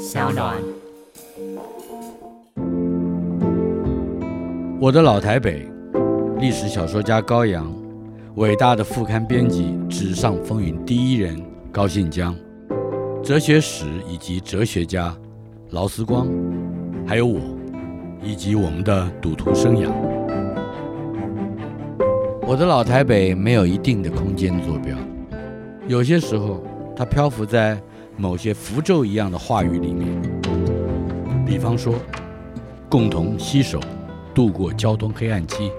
小暖。我的老台北，历史小说家高阳，伟大的副刊编辑纸上风云第一人高信江，哲学史以及哲学家劳思光，还有我，以及我们的赌徒生涯。我的老台北没有一定的空间坐标，有些时候它漂浮在某些符咒一样的话语里面，比方说共同携手度过交通黑暗期。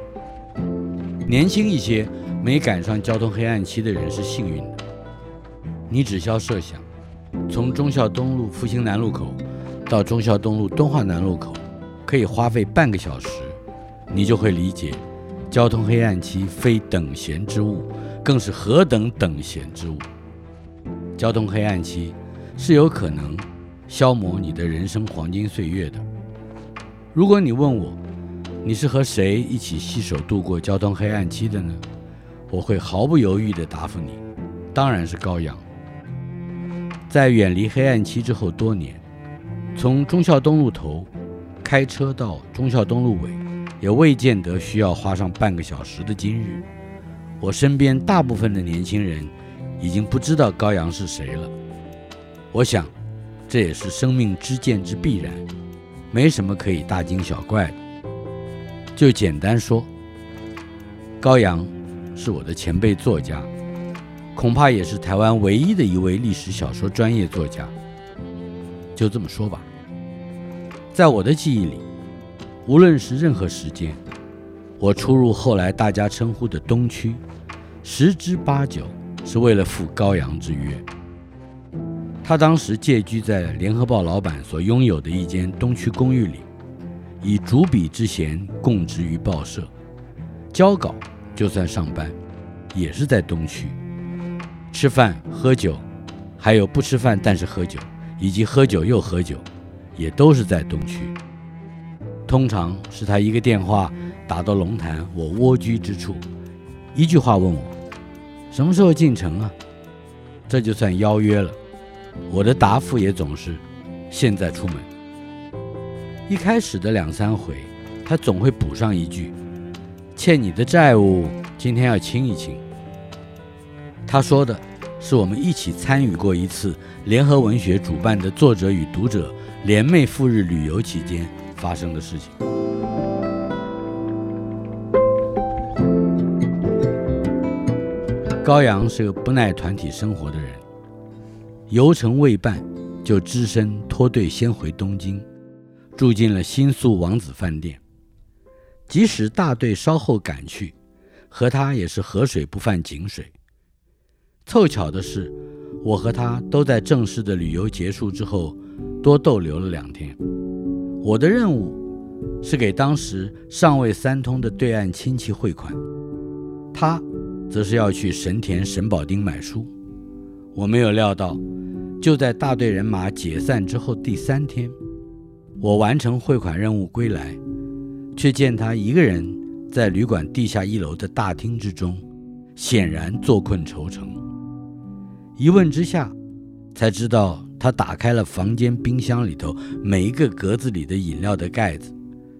年轻一些没赶上交通黑暗期的人是幸运的，你只需要设想从忠孝东路复兴南路口到忠孝东路敦化南路口可以花费半个小时，你就会理解交通黑暗期非等闲之物，更是何等等闲之物。交通黑暗期是有可能消磨你的人生黄金岁月的。如果你问我，你是和谁一起携手度过交通黑暗期的呢？我会毫不犹豫地答复你，当然是高阳。在远离黑暗期之后多年，从忠孝东路头开车到忠孝东路尾，也未见得需要花上半个小时的今日，我身边大部分的年轻人已经不知道高阳是谁了。我想这也是生命之见之必然，没什么可以大惊小怪的。就简单说，高阳是我的前辈作家，恐怕也是台湾唯一的一位历史小说专业作家。就这么说吧，在我的记忆里，无论是任何时间，我出入后来大家称呼的东区，十之八九是为了赴高阳之约。他当时借居在联合报老板所拥有的一间东区公寓里，以主笔之嫌供职于报社，交稿就算上班也是在东区。吃饭喝酒，还有不吃饭但是喝酒，以及喝酒又喝酒，也都是在东区。通常是他一个电话打到龙潭我蜗居之处，一句话问我什么时候进城啊，这就算邀约了。我的答复也总是现在出门。一开始的两三回他总会补上一句，欠你的债务今天要清一清。他说的是我们一起参与过一次联合文学主办的作者与读者联袂赴日旅游期间发生的事情。高阳是个不耐团体生活的人，游程未半就只身脱队先回东京，住进了新宿王子饭店。即使大队稍后赶去，和他也是河水不犯井水。凑巧的是，我和他都在正式的旅游结束之后多逗留了2天。我的任务是给当时尚未三通的对岸亲戚汇款，他则是要去神田神保町买书。我没有料到，就在大队人马解散之后第3天，我完成汇款任务归来，却见他一个人在旅馆地下1楼的大厅之中，显然坐困愁城。一问之下才知道，他打开了房间冰箱里头每一个格子里的饮料的盖子，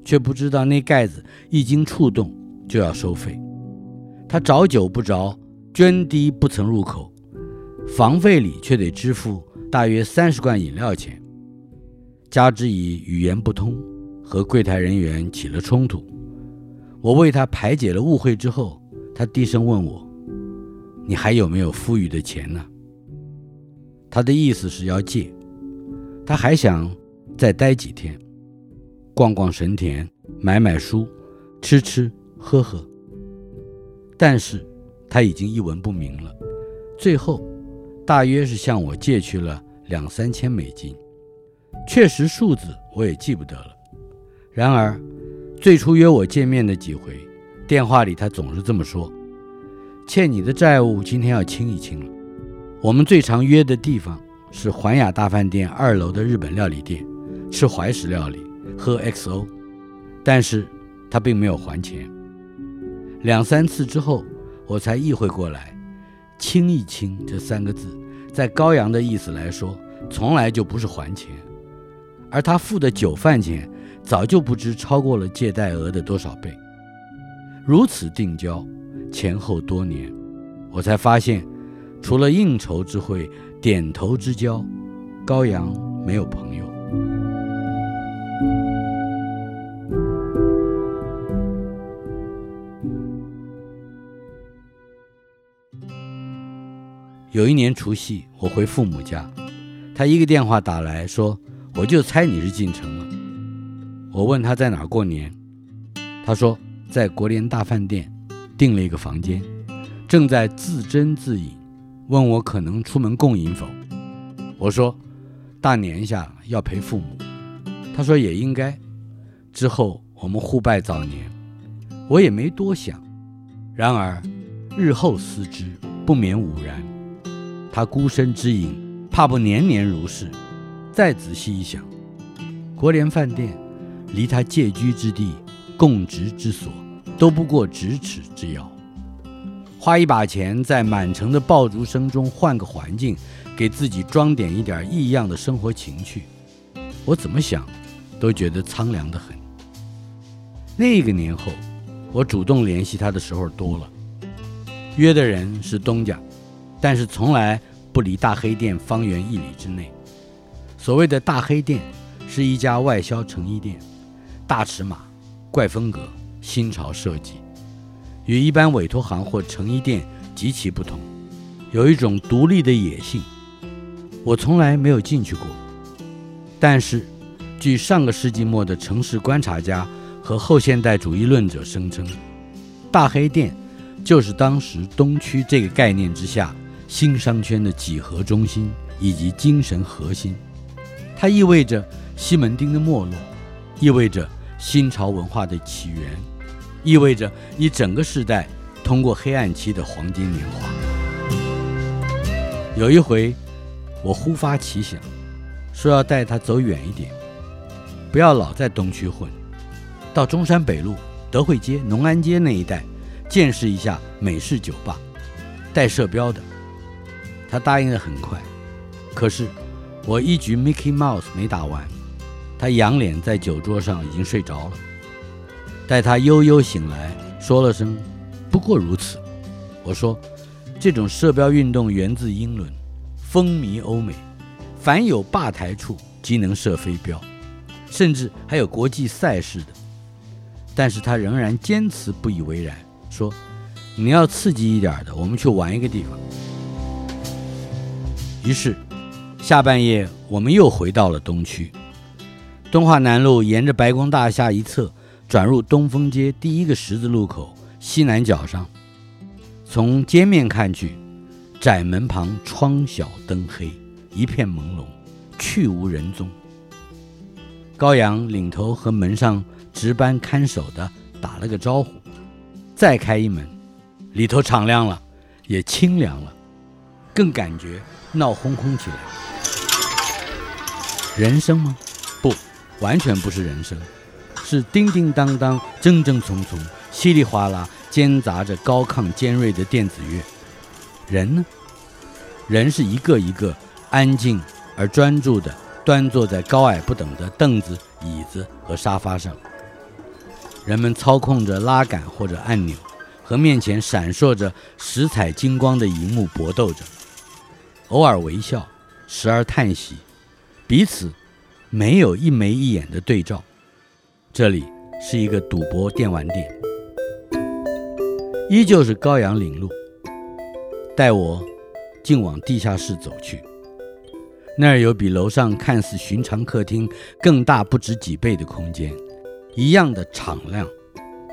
却不知道那盖子一经触动就要收费。他找酒不着，涓滴不曾入口，房费里却得支付大约30罐饮料钱，加之以语言不通和柜台人员起了冲突。我为他排解了误会之后，他低声问我，你还有没有富裕的钱呢？他的意思是要借，他还想再待几天，逛逛神田，买书，吃吃喝喝。但是他已经一文不名了，最后大约是向我借去了2-3千美金，确实数字我也记不得了。然而最初约我见面的几回电话里，他总是这么说，欠你的债务今天要清一清了。我们最常约的地方是环亚大饭店2楼的日本料理店，吃怀石料理，喝 XO， 但是他并没有还钱。2-3次之后我才意会过来，清一清这3个字在高阳的意思来说从来就不是还钱，而他付的酒饭钱早就不知超过了借贷额的多少倍。如此定交，前后多年，我才发现除了应酬之会、点头之交，高阳没有朋友。有一年除夕，我回父母家，他一个电话打来说，我就猜你是进城了。我问他在哪儿过年，他说在国联大饭店订了一个房间，正在自斟自饮，问我可能出门共饮否。我说大年下要陪父母，他说也应该。之后我们互拜早年，我也没多想，然而日后思之不免午然，他孤身之饮怕不年年如是。再仔细一想，国联饭店离他借居之地、供职之所都不过咫尺之遥，花一把钱在满城的爆竹声中换个环境，给自己装点一点异样的生活情趣，我怎么想都觉得苍凉得很。那个年后我主动联系他的时候多了，约的人是东家，但是从来不离大黑店方圆1里之内。所谓的大黑店是一家外销成衣店，大尺码、怪风格、新潮设计，与一般委托行或成衣店极其不同，有一种独立的野性，我从来没有进去过。但是据上个世纪末的城市观察家和后现代主义论者声称，大黑店就是当时东区这个概念之下新商圈的几何中心以及精神核心，它意味着西门町的没落，意味着新潮文化的起源，意味着一整个世代通过黑暗期的黄金年华。有一回我忽发奇想，说要带他走远一点，不要老在东区混，到中山北路、德惠街、农安街那一带见识一下美式酒吧，带射标的。他答应得很快，可是我一局 Mickey Mouse 没打完，他仰脸在酒桌上已经睡着了。待他悠悠醒来，说了声不过如此，我说这种射标运动源自英伦，风靡欧美，凡有吧台处即能射飞镖，甚至还有国际赛事的。但是他仍然坚持不以为然，说你要刺激一点的，我们去玩一个地方。于是下半夜我们又回到了东区，东华南路沿着白宫大厦一侧转入东风街第一个十字路口西南角上，从街面看去，窄门旁窗小灯黑，一片朦胧，去无人踪。高阳领头和门上值班看守的打了个招呼，再开一门，里头敞亮了，也清凉了，更感觉闹哄哄起来。人声吗？不，完全不是人声，是叮叮当当、铮铮匆匆、稀里哗啦，间杂着高亢尖锐的电子乐。人呢？人是一个一个安静而专注地端坐在高矮不等的凳子、椅子和沙发上，人们操控着拉杆或者按钮，和面前闪烁着十彩金光的荧幕搏斗着，偶尔微笑，时而叹息，彼此没有一眉一眼的对照。这里是一个赌博电玩店，依旧是高阳领路，带我竟往地下室走去。那儿有比楼上看似寻常客厅更大不止几倍的空间，一样的敞亮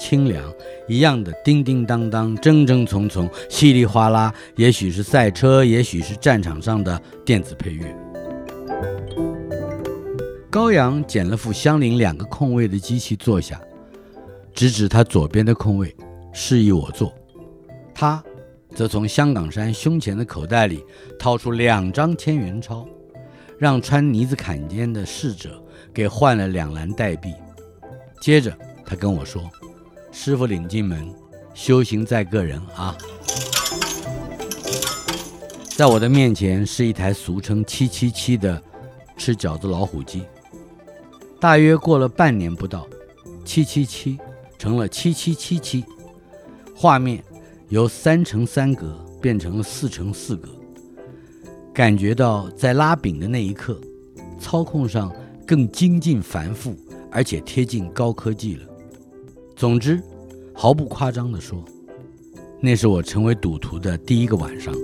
清凉，一样的叮叮当当、铮铮匆匆、稀里哗啦，也许是赛车，也许是战场上的电子配乐。高阳捡了副相邻2个空位的机器坐下，指指他左边的空位示意我坐，他则从香港衫胸前的口袋里掏出2张1000元钞，让穿呢子坎肩的侍者给换了2篮代币。接着他跟我说，师傅领进门，修行在个人啊。在我的面前是一台俗称777的吃饺子老虎机，大约过了半年不到，777成了7777，画面由3×3格变成了4×4格。感觉到在拉柄的那一刻，操控上更精进繁复，而且贴近高科技了。总之，毫不夸张地说，那是我成为赌徒的第一个晚上。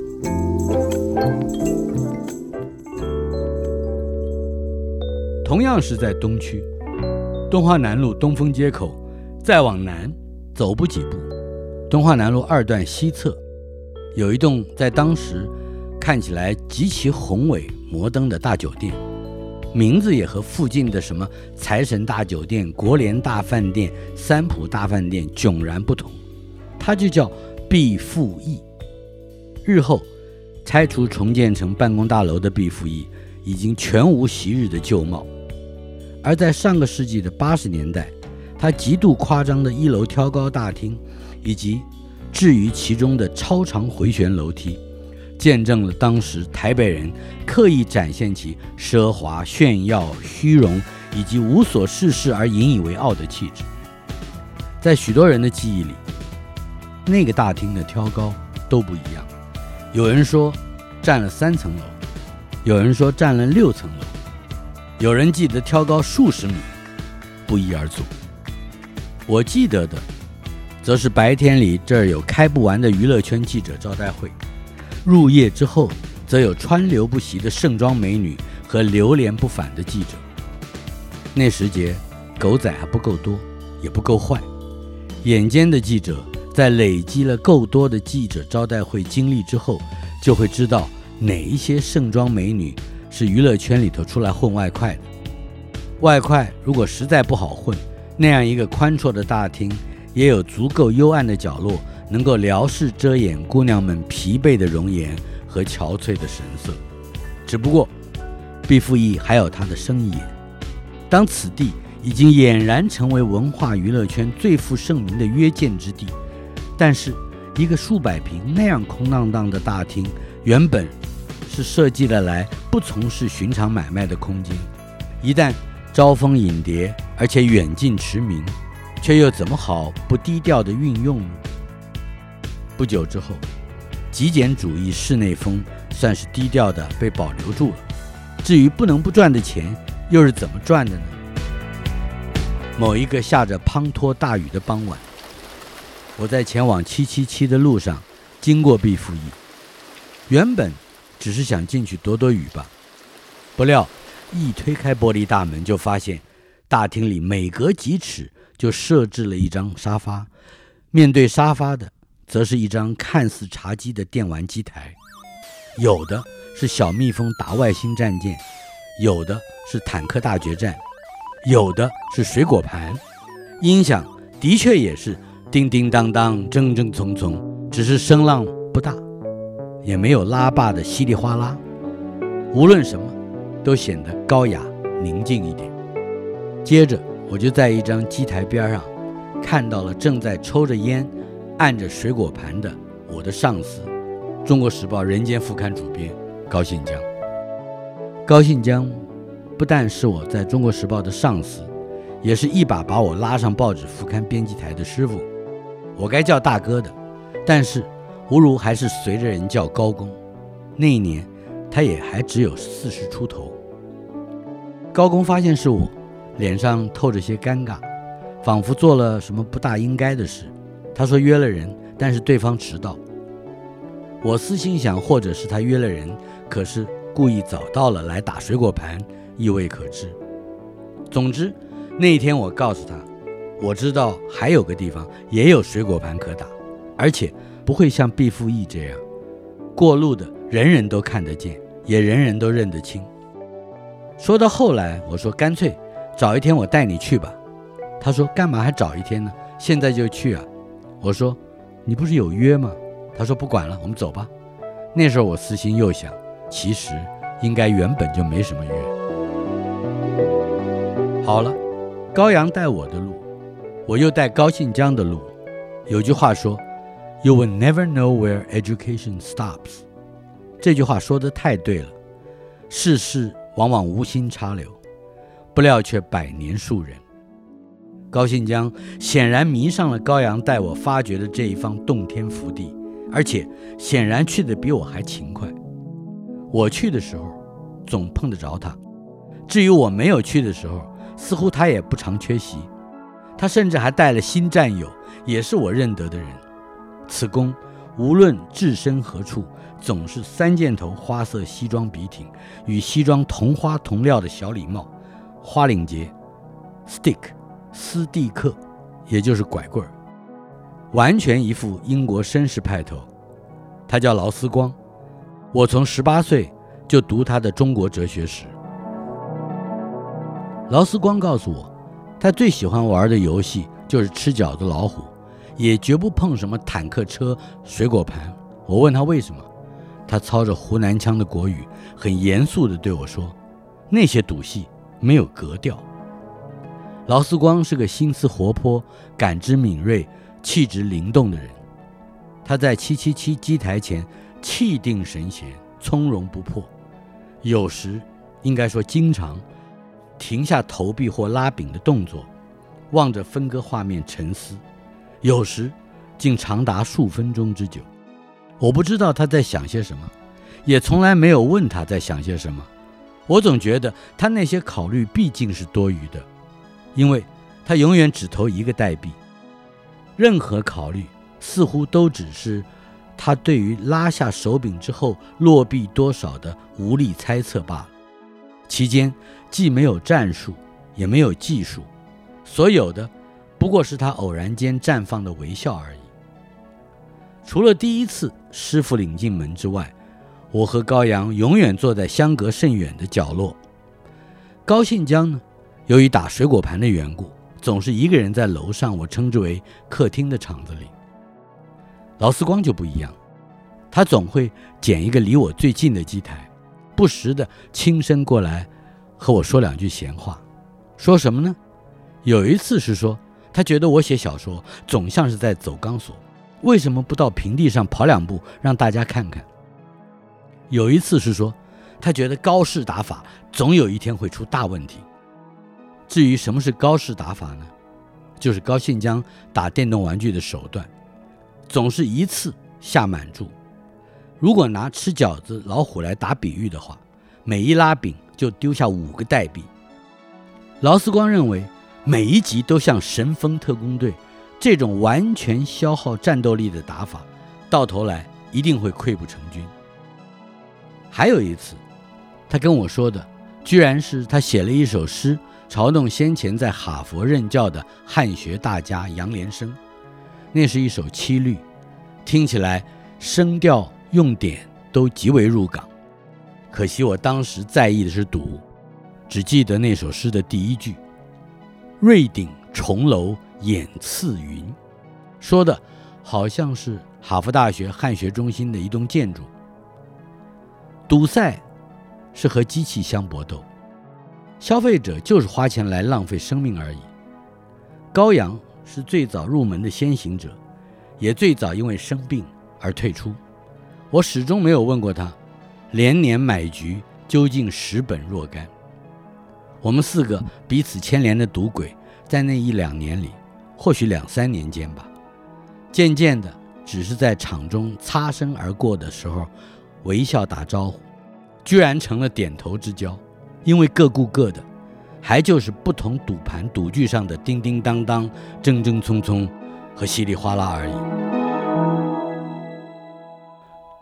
同样是在东区，东华南路东风街口，再往南走不几步，东华南路2段西侧，有一栋在当时看起来极其宏伟摩登的大酒店，名字也和附近的什么财神大酒店、国联大饭店、三浦大饭店迥然不同，它就叫毕富义。日后拆除重建成办公大楼的毕富义已经全无昔日的旧貌，而在上个世纪的80年代，它极度夸张的1楼挑高大厅以及置于其中的超长回旋楼梯，见证了当时台北人刻意展现其奢华、炫耀、虚荣以及无所事事而引以为傲的气质。在许多人的记忆里，那个大厅的挑高都不一样，有人说占了3层楼，有人说占了6层楼，有人记得挑高数十米，不一而足。我记得的则是白天里这儿有开不完的娱乐圈记者招待会，入夜之后，则有川流不息的盛装美女和流连不返的记者。那时节，狗仔还不够多，也不够坏。眼尖的记者在累积了够多的记者招待会经历之后，就会知道哪一些盛装美女是娱乐圈里头出来混外快的。外快如果实在不好混，那样一个宽绰的大厅，也有足够幽暗的角落，能够聊事遮掩姑娘们疲惫的容颜和憔悴的神色。只不过毕富义还有他的生意眼，当此地已经俨然成为文化娱乐圈最负盛名的约见之地，但是一个数百平那样空荡荡的大厅，原本是设计了来不从事寻常买卖的空间，一旦招蜂引蝶，而且远近驰名，却又怎么好不低调的运用呢？不久之后，极简主义室内风算是低调的被保留住了。至于不能不赚的钱，又是怎么赚的呢？某一个下着滂沱大雨的傍晚，我在前往777的路上经过毕富义，原本只是想进去躲躲雨吧，不料一推开玻璃大门，就发现大厅里每隔几尺就设置了一张沙发，面对沙发的则是一张看似茶几的电玩机台，有的是小蜜蜂打外星战舰，有的是坦克大决战，有的是水果盘。音响的确也是叮叮当当、铮铮匆匆，只是声浪不大，也没有拉霸的稀里哗啦。无论什么，都显得高雅宁静一点。接着，我就在一张机台边上看到了正在抽着烟、按着水果盘的我的上司，《中国时报》人间副刊主编高信江。高信江不但是我在《中国时报》的上司，也是一把把我拉上报纸副刊编辑台的师傅。我该叫大哥的，但是吴如还是随着人叫高工。那一年他也还只有40出头。高工发现是我，脸上透着些尴尬，仿佛做了什么不大应该的事。他说约了人，但是对方迟到。我私心想，或者是他约了人，可是故意早到了来打水果盘，意味可知。总之那一天我告诉他，我知道还有个地方也有水果盘可打，而且不会像毕富义这样过路的人人都看得见，也人人都认得清。说到后来，我说干脆找一天我带你去吧。他说干嘛还找一天呢，现在就去啊。我说你不是有约吗？他说不管了，我们走吧。那时候我私心又想，其实应该原本就没什么约。好了，高阳带我的路，我又带高信江的路。有句话说 You will never know where education stops， 这句话说得太对了。世事往往无心插柳，不料却百年树人。高信疆显然迷上了高阳带我发掘的这一方洞天福地，而且显然去得比我还勤快。我去的时候总碰得着他，至于我没有去的时候，似乎他也不常缺席。他甚至还带了新战友，也是我认得的人。此公无论置身何处，总是三件头花色西装笔挺，与西装同花同料的小礼帽、花领结、斯蒂克，也就是拐棍儿，完全一副英国绅士派头。他叫劳思光，我从18岁就读他的《中国哲学史》。劳思光告诉我，他最喜欢玩的游戏就是吃饺子老虎，也绝不碰什么坦克车、水果盘。我问他为什么，他操着湖南腔的国语，很严肃地对我说：“那些赌戏没有格调。”劳思光是个心思活泼、感知敏锐、气质灵动的人。他在777机台前气定神闲，从容不迫，有时，应该说经常，停下投币或拉饼的动作，望着分割画面沉思，有时竟长达数分钟之久。我不知道他在想些什么，也从来没有问他在想些什么。我总觉得他那些考虑毕竟是多余的，因为他永远只投一个代币。任何考虑似乎都只是他对于拉下手柄之后落币多少的无力猜测罢了。期间既没有战术，也没有技术，所有的不过是他偶然间绽放的微笑而已。除了第一次师傅领进门之外，我和高阳永远坐在相隔甚远的角落。高信江呢，由于打水果盘的缘故，总是一个人在楼上，我称之为客厅的场子里。劳思光就不一样，他总会捡一个离我最近的机台，不时地轻声过来和我说两句闲话。说什么呢？有一次是说他觉得我写小说总像是在走钢索，为什么不到平地上跑两步让大家看看。有一次是说他觉得高士打法总有一天会出大问题。至于什么是高士打法呢，就是高信疆打电动玩具的手段，总是一次下满注。如果拿吃饺子老虎来打比喻的话，每一拉饼就丢下5个代币。劳思光认为每一集都像神风特工队，这种完全消耗战斗力的打法到头来一定会溃不成军。还有一次他跟我说的，居然是他写了一首诗嘲弄先前在哈佛任教的汉学大家杨连生。那是一首七律，听起来声调用典都极为入港。可惜我当时在意的是赌，只记得那首诗的第一句：瑞鼎重楼掩刺云，说的好像是哈佛大学汉学中心的一栋建筑。赌赛是和机器相搏斗，消费者就是花钱来浪费生命而已。高阳是最早入门的先行者，也最早因为生病而退出。我始终没有问过他连年买局究竟蚀本若干。我们4个彼此牵连的赌鬼，在那1-2年里，或许2-3年间吧，渐渐的只是在场中擦身而过的时候微笑打招呼，居然成了点头之交。因为各顾各的，还就是不同赌盘赌具上的叮叮当当、铮铮匆匆和稀里哗啦而已。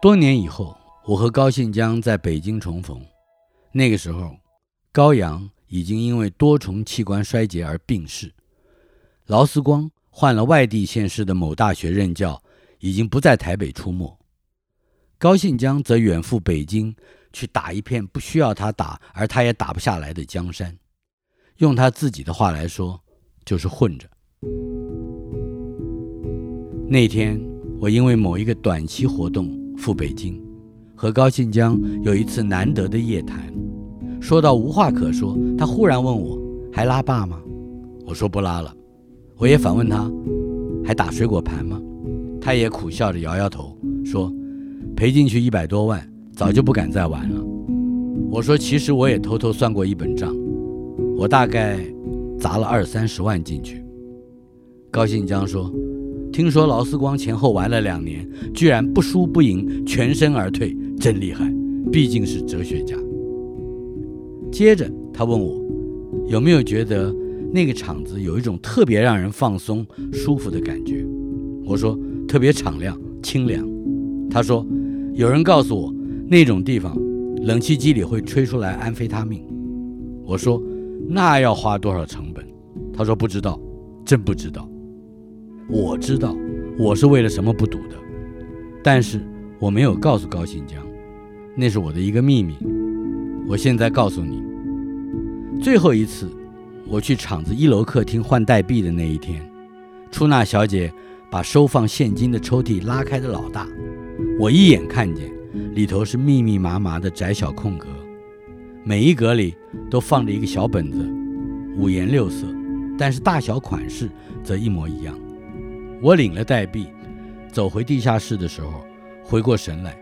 多年以后，我和高信江在北京重逢。那个时候高阳已经因为多重器官衰竭而病逝，劳思光换了外地县市的某大学任教，已经不在台北出没。高信江则远赴北京去打一片不需要他打而他也打不下来的江山，用他自己的话来说，就是混着。那天我因为某一个短期活动赴北京，和高信江有一次难得的夜谈。说到无话可说，他忽然问我还拉霸吗？我说不拉了。我也反问他还打水果盘吗？他也苦笑着摇摇头，说赔进去100多万，早就不敢再玩了。我说其实我也偷偷算过一本账，我大概砸了20-30万进去。高信江说，听说劳斯光前后玩了2年，居然不输不赢，全身而退，真厉害，毕竟是哲学家。接着他问我，有没有觉得那个场子有一种特别让人放松舒服的感觉？我说特别敞亮清凉。他说，有人告诉我那种地方冷气机里会吹出来安非他命。我说那要花多少成本？他说不知道，真不知道。我知道我是为了什么不赌的，但是我没有告诉高信江，那是我的一个秘密。我现在告诉你，最后一次我去厂子1楼客厅换代币的那一天，出纳小姐把收放现金的抽屉拉开的老大，我一眼看见里头是密密麻麻的窄小空格，每一格里都放着一个小本子，5颜6色，但是大小款式则一模一样。我领了代币走回地下室的时候，回过神来，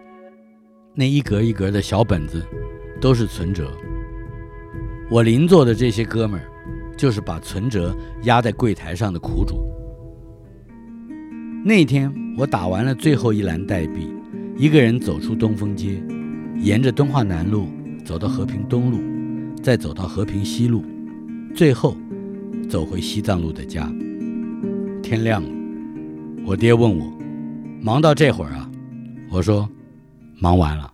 那一格一格的小本子都是存折。我邻座的这些哥们儿就是把存折压在柜台上的苦主。那天我打完了最后一篮代币，一个人走出东风街，沿着敦化南路走到和平东路，再走到和平西路，最后走回西藏路的家。天亮了，我爹问我忙到这会儿啊？我说忙完了。